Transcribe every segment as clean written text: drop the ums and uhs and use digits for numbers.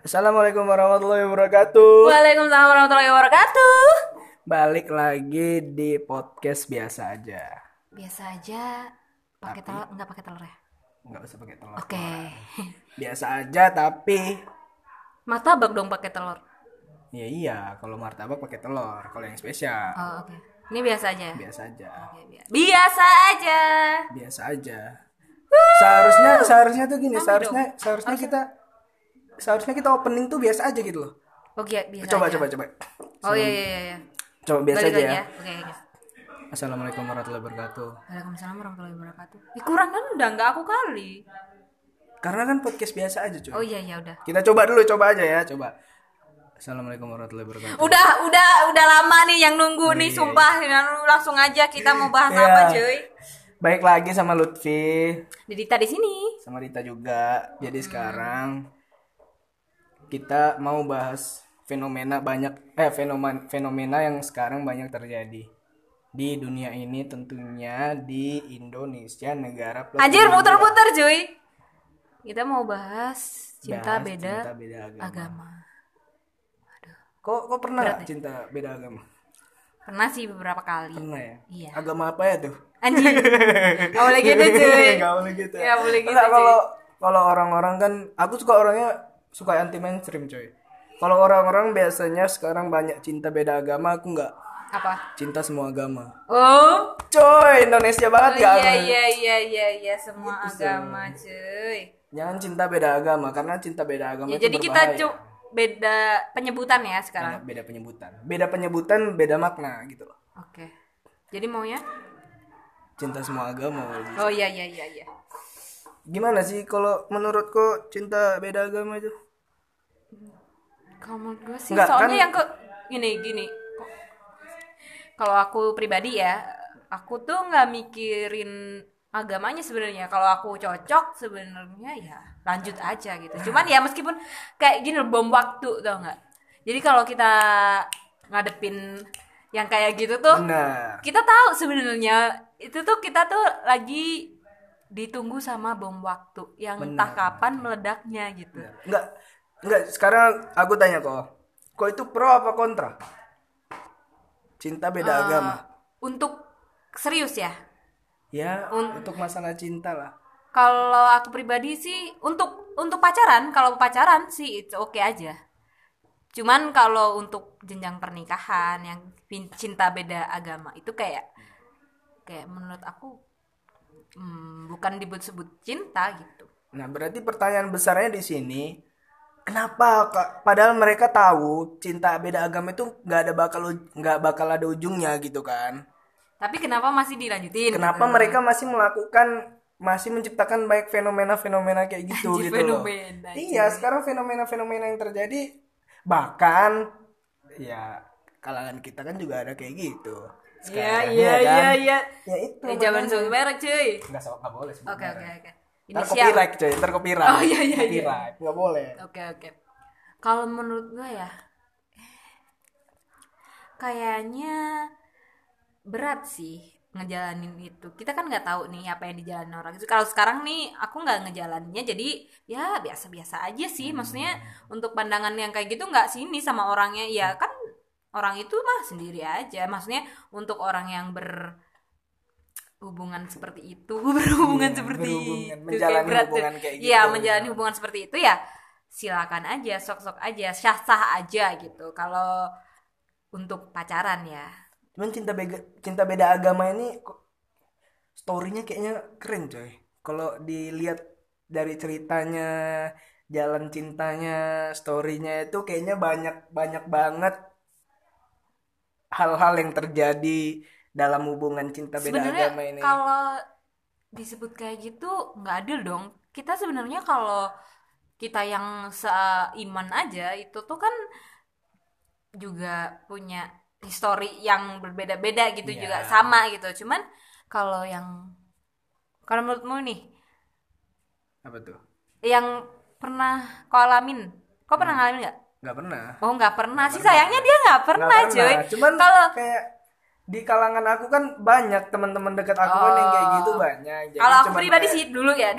Assalamualaikum warahmatullahi wabarakatuh. Waalaikumsalam warahmatullahi wabarakatuh. Balik lagi di podcast biasa aja. Biasa aja. Pakai telur enggak pakai telur ya? Enggak usah pakai telur. Oke. Okay. Biasa aja tapi martabak dong pakai telur. Ya iya, kalau martabak pakai telur, kalau yang spesial. Oh, oke. Okay. Ini biasa aja. Biasa aja. Okay, biasa aja. Seharusnya tuh gini, seharusnya kita opening tuh biasa aja gitu loh. Oke, biasa. Coba. Oh iya. Coba biasa aja ya. Oke. Okay. Assalamualaikum warahmatullahi wabarakatuh. Waalaikumsalam warahmatullahi wabarakatuh. Ih, kurang kan udah enggak aku kali. Karena kan podcast biasa aja, coy. Oh iya udah. Kita coba aja ya. Assalamualaikum warahmatullahi wabarakatuh. Udah lama nih yang nunggu nih, sumpah. Langsung aja kita mau bahas apa, cuy? Baik lagi sama Lutfi. Dita di sini. Sama Dita juga. Jadi sekarang kita mau bahas fenomena yang sekarang banyak terjadi di dunia ini, tentunya di Indonesia, negara plus. Anjir, muter-muter, cuy. Kita mau bahas cinta beda agama. Aduh. Kok pernah berat, cinta beda agama? Pernah sih beberapa kali. Pernah ya? Iya. Agama apa ya tuh? Anjir. Gak boleh gitu, cuy. Gak boleh gitu. Kalau orang-orang kan, aku suka orangnya suka anti mainstream, coy. Kalau orang-orang biasanya sekarang banyak cinta beda agama, aku enggak. Apa? Cinta semua agama. Oh, coy, Indonesia banget kan. Iya, semua gitu agama, cuy. Jangan cinta beda agama, karena cinta beda agama ya, itu jadi berbahaya. Kita beda penyebutan ya sekarang. Beda penyebutan, beda makna gitu loh. Oke. Jadi maunya cinta semua agama. Oh iya. Gimana sih kalau menurutku cinta beda agama itu? Kalau menurut gue sih nggak, soalnya kan, yang ke gini. Kalau aku pribadi ya, aku tuh nggak mikirin agamanya sebenarnya. Kalau aku cocok sebenarnya ya lanjut aja gitu. Cuman ya meskipun kayak gini bom waktu, tau nggak? Jadi kalau kita ngadepin yang kayak gitu tuh, bener, kita tahu sebenarnya itu tuh kita tuh lagi ditunggu sama bom waktu yang entah kapan meledaknya gitu. Enggak, sekarang aku tanya kok itu pro apa kontra? Cinta beda agama. Untuk serius ya? Ya, untuk masalah cinta lah. Kalau aku pribadi sih untuk pacaran, kalau pacaran sih it's okay aja. Cuman kalau untuk jenjang pernikahan yang cinta beda agama itu kayak menurut aku bukan disebut cinta gitu. Nah, berarti pertanyaan besarnya di sini, kenapa Kak? Padahal mereka tahu cinta beda agama itu nggak bakal ada ujungnya gitu kan. Tapi kenapa masih dilanjutin? Kenapa mereka masih menciptakan baik fenomena-fenomena kayak gitu? Anjir, gitu fenomena, loh. Iya, sekarang fenomena-fenomena yang terjadi bahkan ya kalangan kita kan juga ada kayak gitu. Iya. Ya itu. Jangan sebut merek, cuy. Enggak boleh sebut. Oke. Ntar copyright, cuy. Ntar copyright. Oh iya. Copyright. Enggak boleh. Oke. Kalau menurut gue ya kayaknya berat sih ngejalanin itu. Kita kan nggak tahu nih apa yang dijalanin orang itu. Kalau sekarang nih aku nggak ngejalaninnya, jadi ya biasa-biasa aja sih. Maksudnya untuk pandangan yang kayak gitu nggak sini sama orangnya. Ya kan orang itu mah sendiri aja. Maksudnya untuk orang yang menjalani hubungan seperti itu ya silakan aja, sok-sok aja, sah-sah aja gitu. Kalau untuk pacaran ya. Cuman cinta beda agama ini story-nya kayaknya keren, coy. Kalau dilihat dari ceritanya, jalan cintanya, story-nya itu kayaknya banyak banget hal-hal yang terjadi dalam hubungan cinta beda sebenarnya agama ini. Sebenarnya kalau disebut kayak gitu nggak adil dong. Kita sebenarnya kalau kita yang seiman aja itu tuh kan juga punya histori yang berbeda-beda gitu, juga sama gitu. Cuman kalau menurutmu nih apa tuh? Yang pernah kau alamin? Kau pernah ngalamin nggak? Nggak pernah. Oh nggak pernah. Sayangnya dia nggak pernah, cuy. Cuman kalau kayak di kalangan aku kan banyak teman-teman dekat aku kan yang kayak gitu banyak. Kalau aku pribadi kayak... sih dulu ya.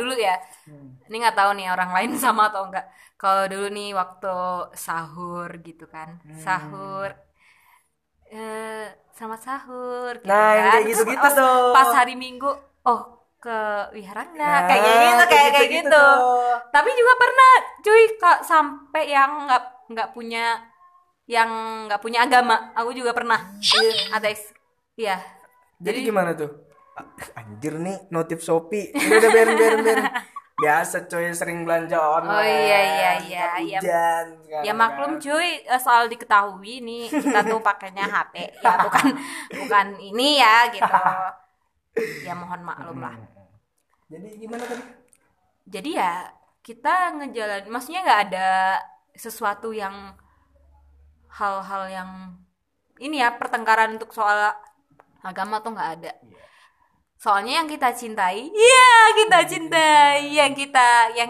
Ini nggak tahu nih orang lain sama atau enggak. Kalau dulu nih waktu sahur gitu kan, sahur sama sahur. Gitu nah, kan. Kayak gitu-gitu tuh. Pas hari Minggu, ke wihara nah, kayak gitu. Tuh. Tapi juga pernah, cuy, kok sampai yang nggak punya agama aku juga pernah ateis. Iya, jadi gimana tuh anjir nih notif Shopee udah berin biasa cuy, sering belanja online. Iya, maklum cuy, soal diketahui nih kita tuh pakainya HP ya, bukan ini ya gitu ya, mohon maklum lah. Jadi gimana tadi? Jadi ya kita ngejalan, maksudnya nggak ada sesuatu yang hal-hal yang ini ya, pertengkaran untuk soal agama tuh nggak ada. Soalnya yang kita cintai, yang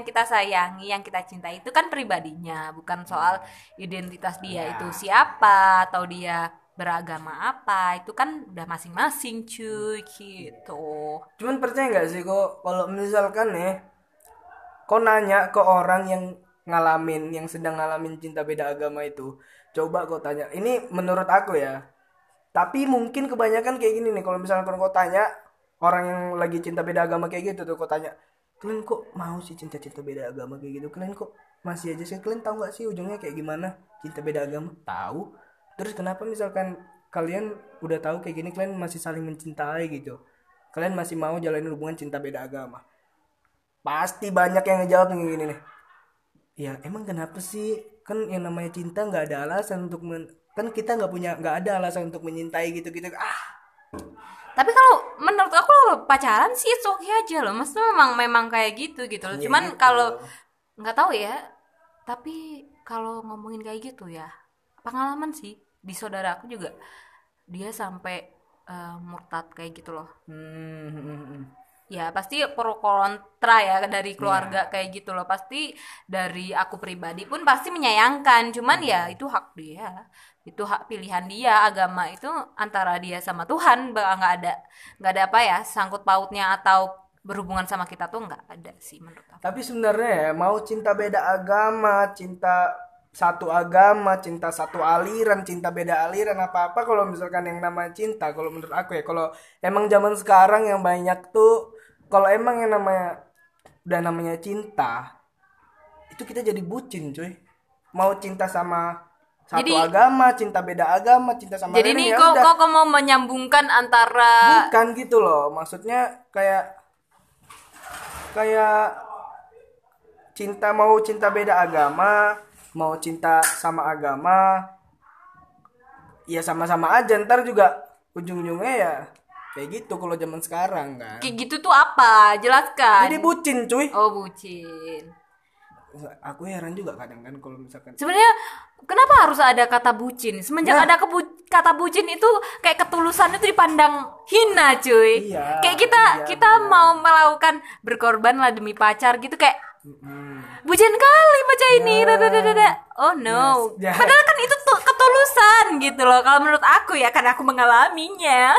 kita sayangi, yang kita cintai itu kan pribadinya, bukan soal identitas dia itu siapa atau dia beragama apa, itu kan udah masing-masing cuy gitu. Cuman percaya nggak sih kok kalau misalkan nih, kok nanya ke orang yang ngalamin, yang sedang ngalamin cinta beda agama itu, coba kau tanya, ini menurut aku ya, tapi mungkin kebanyakan kayak gini nih, kalau misalkan kau tanya orang yang lagi cinta beda agama kayak gitu tuh, kau tanya, kalian kok mau sih cinta-cinta beda agama kayak gitu, kalian kok masih aja sih, kalian tahu nggak sih ujungnya kayak gimana cinta beda agama? Tahu. Terus kenapa misalkan kalian udah tahu kayak gini kalian masih saling mencintai gitu, kalian masih mau jalanin hubungan cinta beda agama? Pasti banyak yang ngejawab kayak gini nih, ya emang kenapa sih, kan yang namanya cinta nggak ada alasan untuk kan kita nggak ada alasan untuk menyintai gitu Tapi kalau menurut aku loh, pacaran sih it's okay aja loh, maksudnya memang kayak gitu loh. Cuman kalau nggak tahu ya, tapi kalau ngomongin kayak gitu ya pengalaman sih di saudara aku juga, dia sampai murtad kayak gitu loh. Ya pasti pro kontra ya dari keluarga kayak gitu loh. Pasti dari aku pribadi pun pasti menyayangkan. Cuman ya itu hak dia, itu hak pilihan dia. Agama itu antara dia sama Tuhan, nggak ada apa ya sangkut pautnya atau berhubungan sama kita tuh nggak ada sih menurut aku. Tapi sebenarnya ya, mau cinta beda agama, cinta satu agama, cinta satu aliran, cinta beda aliran, apa-apa, kalau misalkan yang namanya cinta, kalau menurut aku ya, kalau emang zaman sekarang yang banyak tuh, kalau emang yang namanya cinta itu kita jadi bucin cuy. Mau cinta sama satu agama, cinta beda agama, cinta sama jadi aliran, nih, ya udah. Jadi kok mau menyambungkan antara, bukan gitu loh, maksudnya kayak cinta, mau cinta beda agama, mau cinta sama agama, ya sama-sama aja, ntar juga ujung-ujungnya ya kayak gitu kalau zaman sekarang kan. Kayak gitu tuh apa? Jelaskan. Jadi bucin cuy. Oh bucin. Aku heran juga kadang kan kalau misalkan. Sebenarnya kenapa harus ada kata bucin? Semenjak ada kata bucin itu kayak ketulusan itu dipandang hina cuy. Iya, kayak kita mau melakukan berkorban lah demi pacar gitu kayak. Bucin kali baca ini Oh no, yes. Padahal kan itu tuh ketulusan gitu loh, kalau menurut aku ya, karena aku mengalaminya.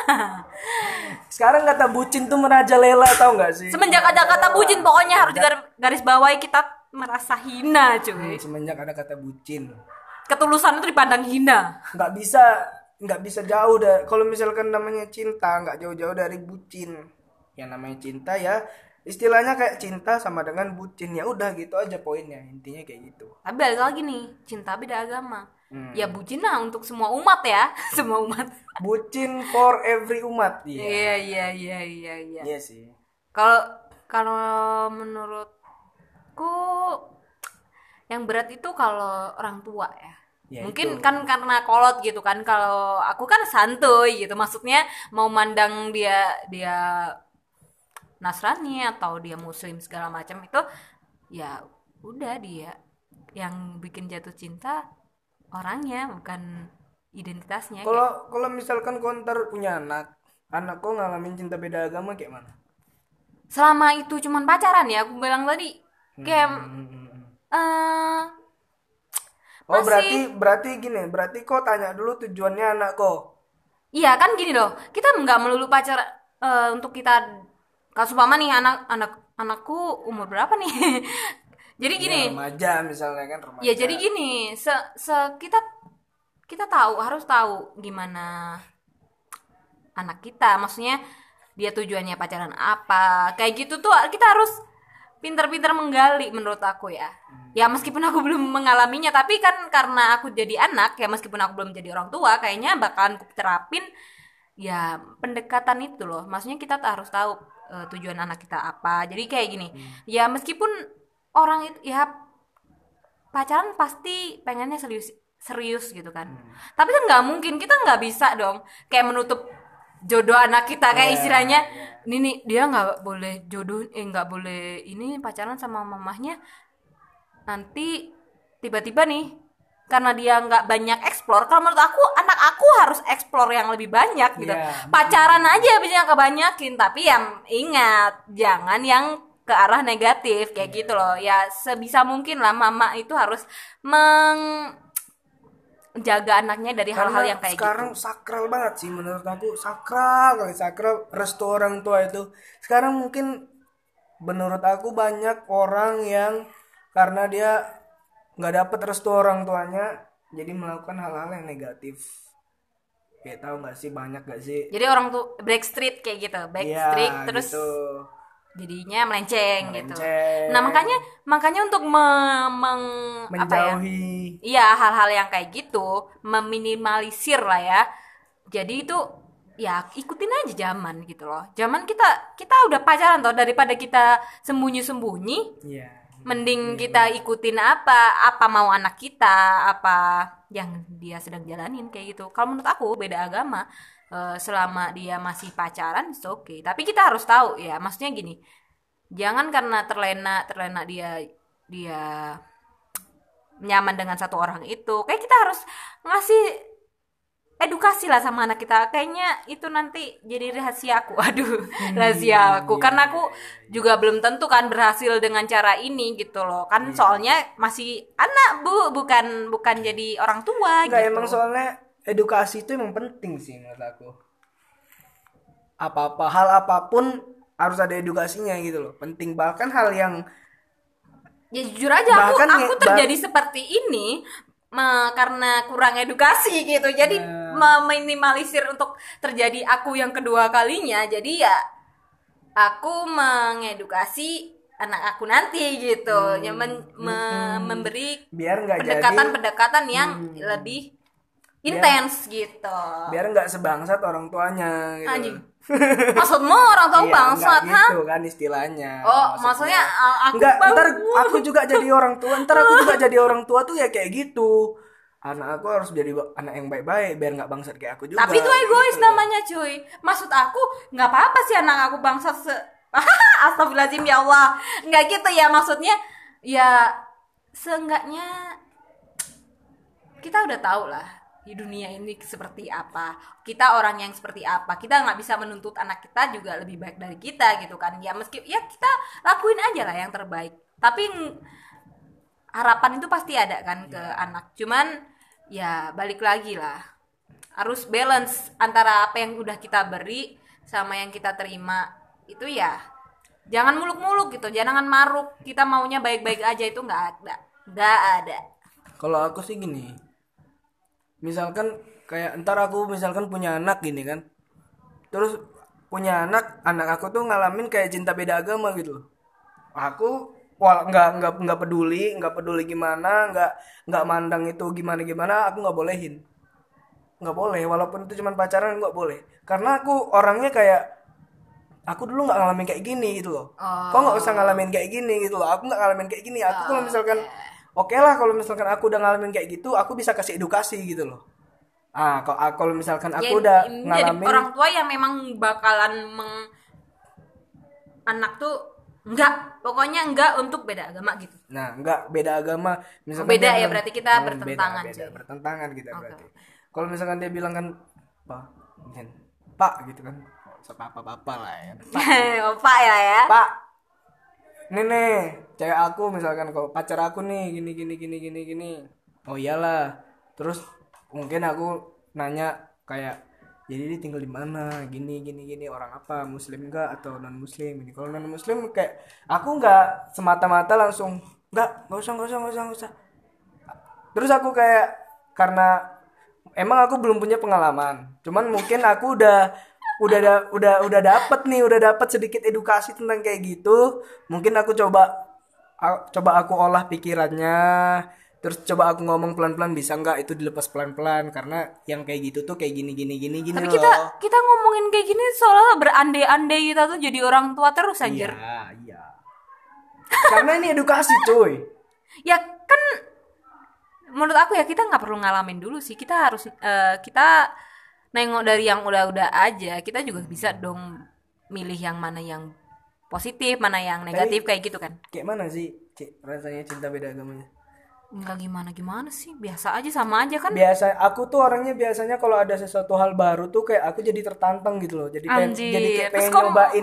Sekarang kata bucin tuh merajalela, tau gak sih? Semenjak ada kata bucin pokoknya harus garis bawahi, kita merasa hina cuy. Semenjak ada kata bucin, ketulusan itu dipandang hina. Gak bisa jauh dari, kalau misalkan namanya cinta gak jauh-jauh dari bucin. Yang namanya cinta ya istilahnya kayak cinta sama dengan bucin, ya udah gitu aja poinnya, intinya kayak gitu. Tapi balik lagi nih, cinta beda agama. Ya bucin lah untuk semua umat ya, semua umat. Bucin for every umat. Iya. Iya sih. Kalau menurutku yang berat itu kalau orang tua ya. Ya mungkin itu. Kan karena kolot gitu kan, kalau aku kan santuy gitu, maksudnya mau mandang dia Nasrani atau dia muslim segala macam itu ya udah, dia yang bikin jatuh cinta orangnya, bukan identitasnya. Kalau misalkan konter punya anak kok ngalamin cinta beda agama kayak mana? Selama itu cuman pacaran ya, aku bilang tadi kayak berarti gini, berarti kok tanya dulu tujuannya anak kok. Iya kan gini loh, kita nggak melulu pacar untuk kita. Kalau supama nih anakku umur berapa nih? Jadi gini. Ya, remaja misalnya kan remaja. Ya jadi gini, kita tahu, harus tahu gimana anak kita. Maksudnya dia tujuannya pacaran apa? Kayak gitu tuh kita harus pintar-pintar menggali menurut aku ya. Ya meskipun aku belum mengalaminya, tapi kan karena aku jadi anak ya, meskipun aku belum jadi orang tua, kayaknya bakalan aku terapin ya pendekatan itu loh. Maksudnya kita harus tahu tujuan anak kita apa. Jadi kayak gini. Ya meskipun orang itu ya pacaran pasti pengennya serius gitu kan. Tapi kan enggak mungkin, kita enggak bisa dong kayak menutup jodoh anak kita kayak istilahnya ini nih, dia nggak boleh nggak boleh ini pacaran sama mamahnya, nanti tiba-tiba nih karena dia nggak banyak eksplor. Kalau menurut aku anak aku harus eksplor yang lebih banyak gitu, pacaran aja biasanya kebanyakin, tapi yang ingat jangan yang ke arah negatif kayak gitu loh ya. Sebisa mungkin lah mama itu harus jaga anaknya dari karena hal-hal yang kayak sekarang gitu. Sakral banget sih menurut aku, sakral restu orang tua itu. Sekarang mungkin menurut aku banyak orang yang karena dia nggak dapet restu orang tuanya jadi melakukan hal-hal yang negatif. Kayak tahu nggak sih, banyak nggak sih? Jadi orang tuh backstreet kayak gitu, ya, terus gitu. Jadinya melenceng gitu. Nah, makanya untuk menjauhi hal-hal yang kayak gitu, meminimalisir lah ya. Jadi itu ya ikutin aja zaman gitu loh. Zaman kita udah pacaran toh, daripada kita sembunyi-sembunyi. Iya. Mending kita ikutin apa mau anak kita, apa yang dia sedang jalanin kayak gitu. Kalau menurut aku beda agama, selama dia masih pacaran it's okay. Tapi kita harus tahu ya, maksudnya gini, jangan karena terlena dia nyaman dengan satu orang itu. Kayak kita harus ngasih edukasi lah sama anak kita. Kayaknya itu nanti jadi rahasia aku. Aduh, rahasia aku. Karena aku juga belum tentu kan berhasil dengan cara ini gitu loh. Kan soalnya masih anak, Bu, bukan jadi orang tua. Enggak, gitu. Emang soalnya edukasi itu emang penting sih menurut aku. Apa-apa, hal apapun harus ada edukasinya gitu loh. Penting, bahkan hal yang ya jujur aja aku terjadi seperti ini karena kurang edukasi gitu. Jadi meminimalisir untuk terjadi aku yang kedua kalinya. Jadi ya aku mengedukasi anak aku nanti gitu. Ya memberi biar enggak jadi pendekatan yang lebih intens gitu. Biar enggak sebangsat orang tuanya gitu. Anjing. Maksudmu orang tua bangsat gitu kan istilahnya. Oh, maksudnya aku ntar aku juga jadi orang tua. Ntar aku juga jadi orang tua tuh ya kayak gitu. Anak aku harus jadi anak yang baik-baik biar enggak bangsat kayak aku juga. Tapi itu egois gitu namanya, cuy. Maksud aku enggak apa-apa sih anak aku bangsat. Astagfirullahaladzim ya Allah. Enggak gitu ya, maksudnya ya seenggaknya kita udah tahu lah di dunia ini seperti apa, kita orang yang seperti apa. Kita nggak bisa menuntut anak kita juga lebih baik dari kita gitu kan ya. Meski ya kita lakuin aja lah yang terbaik, tapi harapan itu pasti ada kan ke anak. Cuman ya balik lagi lah, harus balance antara apa yang udah kita beri sama yang kita terima. Itu ya jangan muluk-muluk gitu, jangan maruk, kita maunya baik-baik aja, itu nggak ada. Kalau aku sih gini, misalkan kayak ntar aku misalkan punya anak gini kan, terus punya anak aku tuh ngalamin kayak cinta beda agama gitu loh. Aku nggak peduli gimana, nggak mandang itu gimana, aku nggak bolehin, nggak boleh. Walaupun itu cuma pacaran nggak boleh, karena aku orangnya kayak aku dulu nggak ngalamin kayak gini gitu loh. Kok nggak usah ngalamin kayak gini gitu loh, aku nggak ngalamin kayak gini. Aku kalau misalkan oke lah, kalau misalkan aku udah ngalamin kayak gitu, aku bisa kasih edukasi gitu loh. Ah, kalau misalkan aku ya, udah ngalamin, jadi orang tua yang memang bakalan anak tuh pokoknya enggak untuk beda agama gitu. Nah, enggak beda agama, misalkan beda ya berarti kita bertentangan. Beda, bertentangan kita okay. Berarti. Kalau misalkan dia bilang kan, Pak gitu kan, apa-apa lah ya. Pak ya. Pak. Nenek. Cewek aku misalkan, kalau pacar aku nih gini. Oh iyalah. Terus mungkin aku nanya kayak jadi dia tinggal di mana, gini, orang apa, muslim enggak atau non muslim ini. Kalau non muslim kayak aku enggak semata-mata langsung enggak usah. Terus aku kayak karena emang aku belum punya pengalaman. Cuman mungkin aku udah dapat sedikit edukasi tentang kayak gitu. Mungkin aku coba aku olah pikirannya. Terus coba aku ngomong pelan-pelan, bisa nggak itu dilepas pelan-pelan, karena yang kayak gitu tuh kayak gini tapi kita ngomongin kayak gini seolah berandai-andai kita tuh jadi orang tua terus anjir. Iya karena ini edukasi cuy. Ya kan menurut aku ya kita nggak perlu ngalamin dulu sih, kita harus kita nengok dari yang udah-udah aja. Kita juga bisa dong milih yang mana yang positif mana yang negatif. Kayak gitu kan, kayak mana sih rasanya cinta beda agamanya? Enggak gimana sih, biasa aja, sama aja kan. Biasa, aku tuh orangnya biasanya kalau ada sesuatu hal baru tuh kayak aku jadi tertantang gitu loh. Jadi pengen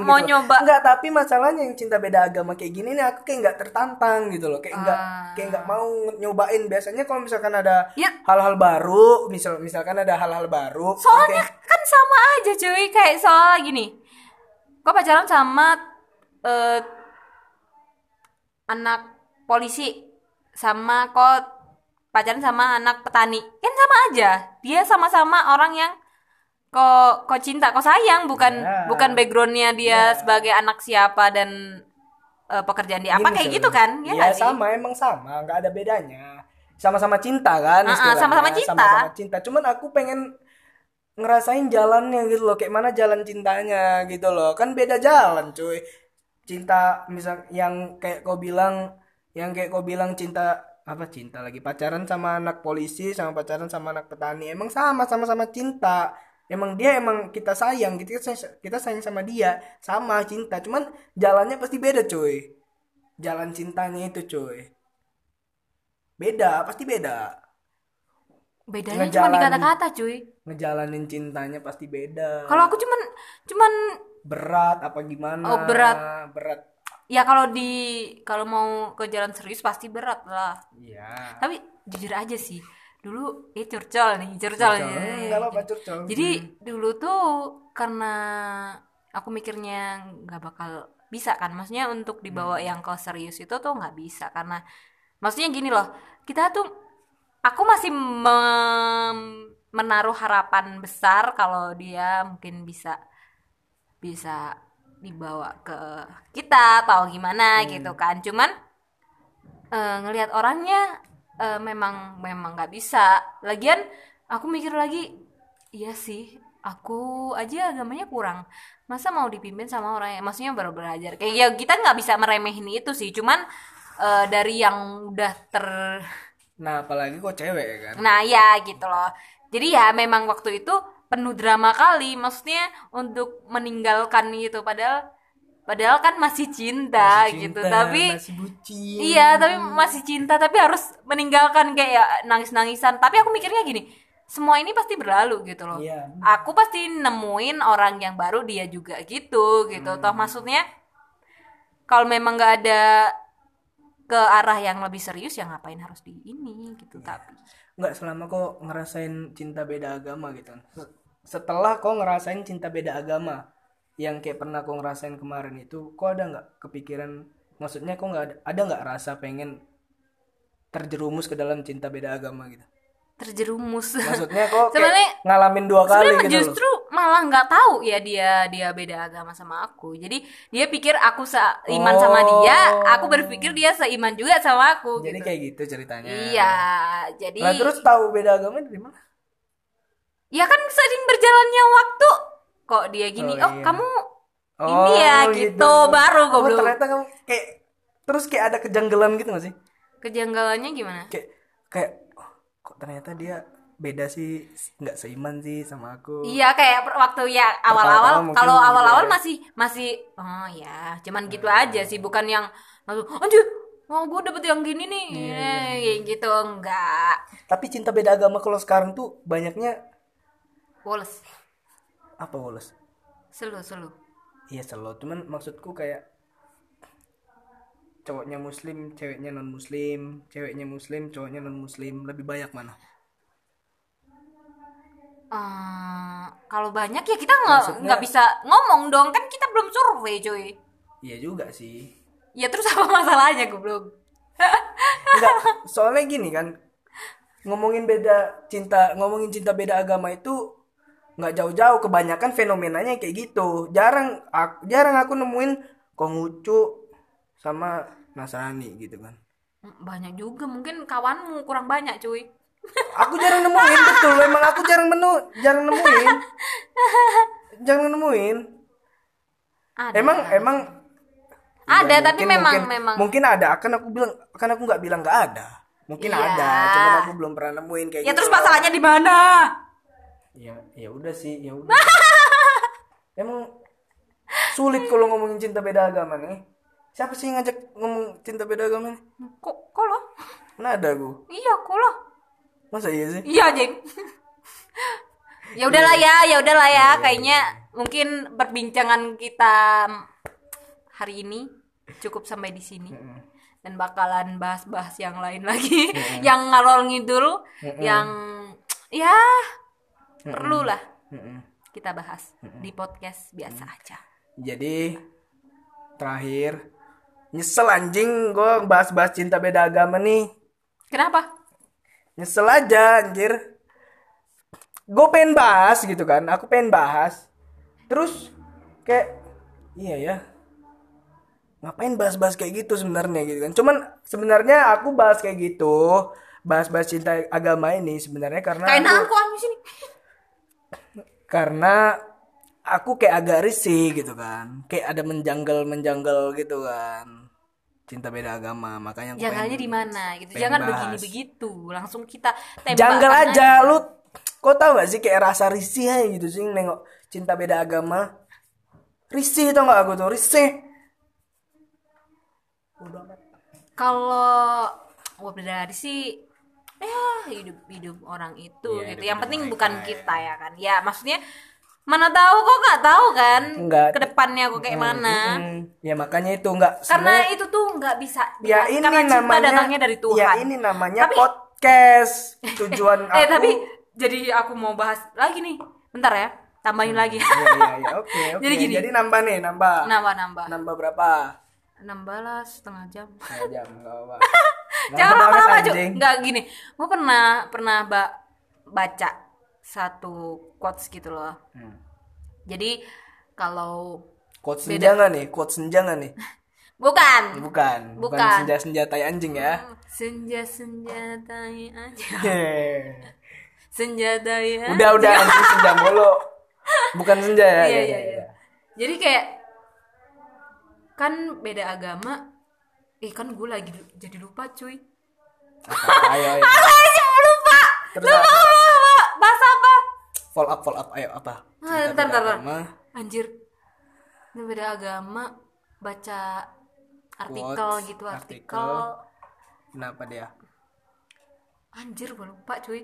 nyobain gitu. Enggak, tapi masalahnya yang cinta beda agama kayak gini nih aku kayak enggak tertantang gitu loh. Kayak enggak mau nyobain. Biasanya kalau misalkan ada hal-hal baru, misalkan ada hal-hal baru. Soalnya kan sama aja cuy, kayak soal gini. Gua pacaran sama anak polisi sama kok pacaran sama anak petani, kan sama aja, dia sama-sama orang yang kok cinta, kok sayang, bukan backgroundnya dia sebagai anak siapa dan pekerjaan dia apa. Gini, kayak gitu kan ya sama sih? Emang sama, nggak ada bedanya, sama-sama cinta kan, sama-sama cinta cuman aku pengen ngerasain jalannya gitu loh, kayak mana jalan cintanya gitu loh, kan beda jalan cuy. Cinta misal yang kayak kau bilang cinta lagi, pacaran sama anak polisi sama pacaran sama anak petani, emang sama-sama cinta, emang dia emang kita sayang gitu, kita sayang sama dia, sama cinta, cuman jalannya pasti beda cuy, jalan cintanya itu cuy pasti beda. Bedanya cuma di kata-kata cuy, ngejalanin cintanya pasti beda. Kalau aku cuman berat apa gimana? Oh, berat. Ya kalau mau ke jalan serius pasti berat lah. Iya. Tapi jujur aja sih, dulu curcol. Enggak apa-apa curcol. Jadi dulu tuh karena aku mikirnya nggak bakal bisa kan, maksudnya untuk dibawa yang ke serius itu tuh nggak bisa, karena maksudnya gini loh, kita tuh aku masih menaruh harapan besar kalau dia mungkin bisa dibawa ke kita atau gimana gitu kan. Cuman ngelihat orangnya memang nggak bisa. Lagian aku mikir lagi, iya sih aku aja agamanya kurang, masa mau dipimpin sama orang yang maksudnya baru belajar. Kayak ya kita nggak bisa meremehin itu sih, cuman dari yang udah nah apalagi kok cewek kan. Nah ya gitu loh. Jadi ya memang waktu itu penuh drama kali, maksudnya untuk meninggalkan gitu, padahal kan masih cinta gitu, tapi masih bucin. Iya, tapi masih cinta tapi harus meninggalkan, kayak ya, nangis-nangisan. Tapi aku mikirnya gini, semua ini pasti berlalu gitu loh. Iya. Aku pasti nemuin orang yang baru, dia juga gitu. Toh maksudnya kalau memang enggak ada ke arah yang lebih serius ya ngapain harus di ini gitu. Iya. Tapi nggak selama kok ngerasain cinta beda agama gitu, setelah kok ngerasain cinta beda agama yang kayak pernah kok ngerasain kemarin itu, kok ada nggak kepikiran, maksudnya kok nggak ada nggak rasa pengen terjerumus ke dalam cinta beda agama gitu? Terjerumus maksudnya kok ngalamin dua kali gitu loh. Justru malah nggak tahu ya dia beda agama sama aku, jadi dia pikir aku seiman sama dia, aku berpikir dia seiman juga sama aku, jadi gitu. Kayak gitu ceritanya. Iya, jadi nah, terus tahu beda agama dari mana ya kan, sering berjalannya waktu kok dia gini, iya. Kamu ini ya gitu. Baru kok ternyata kamu kayak terus kayak ada kejanggalan gitu nggak sih? Kejanggalannya gimana? Kayak kok ternyata dia beda sih, nggak seiman sih sama aku. Iya, kayak waktu ya awal-awal masih oh ya cuman gitu aja sih, bukan yang langsung anjir gue dapet yang gini nih gitu, enggak. Tapi cinta beda agama kalau sekarang tuh banyaknya woles. Apa woles? Selo. Iya selo, cuman maksudku kayak cowoknya muslim, ceweknya non muslim, ceweknya muslim, cowoknya non muslim, lebih banyak mana? Kalau banyak ya kita nggak bisa ngomong dong, kan kita belum survei coy. Iya juga sih. Ya terus apa masalahnya goblok? Enggak, soalnya gini kan, ngomongin cinta beda agama itu nggak jauh-jauh, kebanyakan fenomenanya kayak gitu. Jarang aku nemuin Konghucu sama Nasrani gitu kan. Banyak juga, mungkin kawanmu kurang banyak cuy. Aku jarang nemuin, betul, emang aku jarang nemuin. Ada. Emang ada ya, tapi mungkin ada, kan aku nggak bilang nggak ada, mungkin ya. Ada, cuma aku belum pernah nemuin kayak. Ya gitu. Terus masalahnya di mana? Ya udah sih. Emang sulit kalau ngomongin cinta beda agama nih. Siapa sih yang ngajak ngomong cinta beda agama nih? Kok lo? Mana ada aku? Iya kok lo. Masa iya sih? Iya, Jeng. Ya udahlah ya. Kayaknya mungkin perbincangan kita hari ini cukup sampai di sini. Dan bakalan bahas-bahas yang lain lagi. Yang ngalor ngidul, yang ya perlulah kita bahas di podcast biasa aja. Jadi terakhir, nyesel anjing gue bahas-bahas cinta beda agama nih. Kenapa? Nyesel aja anjir. Gue pengen bahas gitu kan. Aku pengen bahas. Terus kayak iya ya, ngapain bahas-bahas kayak gitu sebenarnya gitu kan. Cuman sebenarnya aku bahas kayak gitu, bahas-bahas cinta agama ini sebenarnya karena aku sini. Karena aku kayak agak risih gitu kan. Kayak ada menjanggal-menjanggal gitu kan. Cinta beda agama, makanya janggalnya di mana gitu. Jangan begini begitu, langsung kita tembak. Janggal aja lu. Kok tau gak sih kayak rasa risih aja gitu sih nengok cinta beda agama. Risih tau gak aku tuh, risih. Kalau udah risih ya hidup orang itu ya, gitu. Yang penting bukan kita ya kan. Ya maksudnya mana tahu kok nggak tahu kan kedepannya kok kayak mana. Ya makanya itu nggak, karena itu tuh nggak bisa ya, ini karena cinta namanya, datangnya dari Tuhan ya, ini namanya tapi, podcast tujuan aku tapi jadi aku mau bahas lagi nih bentar ya, tambahin lagi ya, oke. jadi nambah berapa, nambahlah setengah jam nggak apa jangan lama-lama cuy. Nggak gini, gua pernah baca satu quotes gitu loh. Jadi kalau quotes senjangan nih. Bukan senja-senja tai anjing ya. Senja-senja tai anjing. Senja tai anjing. Udah anjing senja mulu. Bukan senja ya. Iya. Jadi kayak kan beda agama. Kan gue lagi jadi lupa cuy. Ayo. Lupa. Bahasa apa? Follow up, ayo apa? Bentar. Anjir. Ini beda agama, baca artikel. Kenapa dia? Anjir, gue lupa cuy.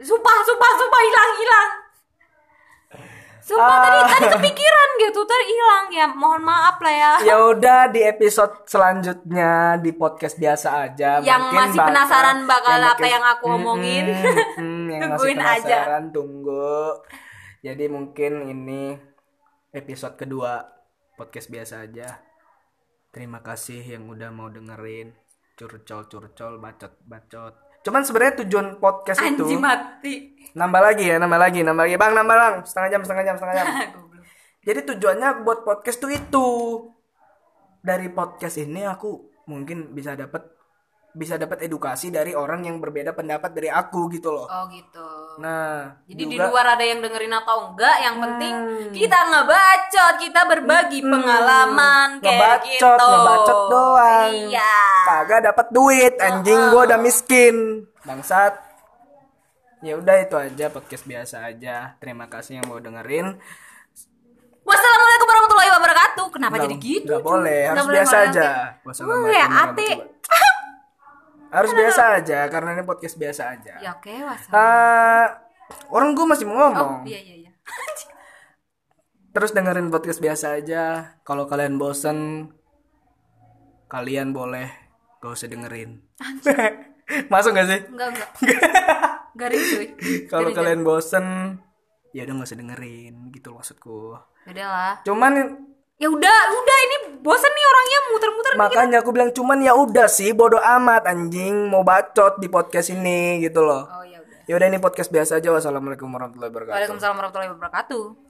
Sumpah hilang. Sumpah tadi kepikiran gitu, tadi hilang ya. Mohon maaf lah ya. Ya udah di episode selanjutnya di podcast biasa aja. Yang masih penasaran bakal apa yang aku omongin. Yang masih penasaran aja. Tunggu. Jadi mungkin ini episode kedua podcast biasa aja. Terima kasih yang udah mau dengerin curcol bacot. Cuman sebenarnya tujuan podcast itu anjing mati. Nambah lagi. Bang. Setengah jam. Jadi tujuannya aku buat podcast tuh itu. Dari podcast ini aku mungkin bisa dapat edukasi dari orang yang berbeda pendapat dari aku gitu loh. Oh gitu. Nah, jadi juga, di luar ada yang dengerin atau enggak, yang penting kita ngebacot, kita berbagi pengalaman kayak gitu. Ngebacot doang. Iya. Kagak dapat duit, anjing gua udah miskin. Bangsat. Ya udah itu aja podcast biasa aja. Terima kasih yang mau dengerin. Wassalamualaikum warahmatullahi wabarakatuh. Kenapa gak, jadi gitu? Enggak boleh, harus biasa aja. Wassalamualaikum warahmatullahi wabarakatuh. Harus biasa aja karena ini podcast biasa aja. Ya oke, orang gue masih mau ngomong. Oh, iya. Terus dengerin podcast biasa aja. Kalau kalian bosen, kalian boleh gak usah dengerin. Masuk gak sih? Enggak. garing cuy. Kalau kalian bosen ya udah nggak usah dengerin gitu loh, maksudku. Udah lah. Cuman ya udah ini bosen nih orangnya muter-muter. Makanya aku bilang cuman ya udah sih, bodo amat anjing mau bacot di podcast ini gitu loh. Oh ya udah. Ya udah ini podcast biasa aja. Wassalamualaikum warahmatullahi wabarakatuh. Waalaikumsalam warahmatullahi wabarakatuh.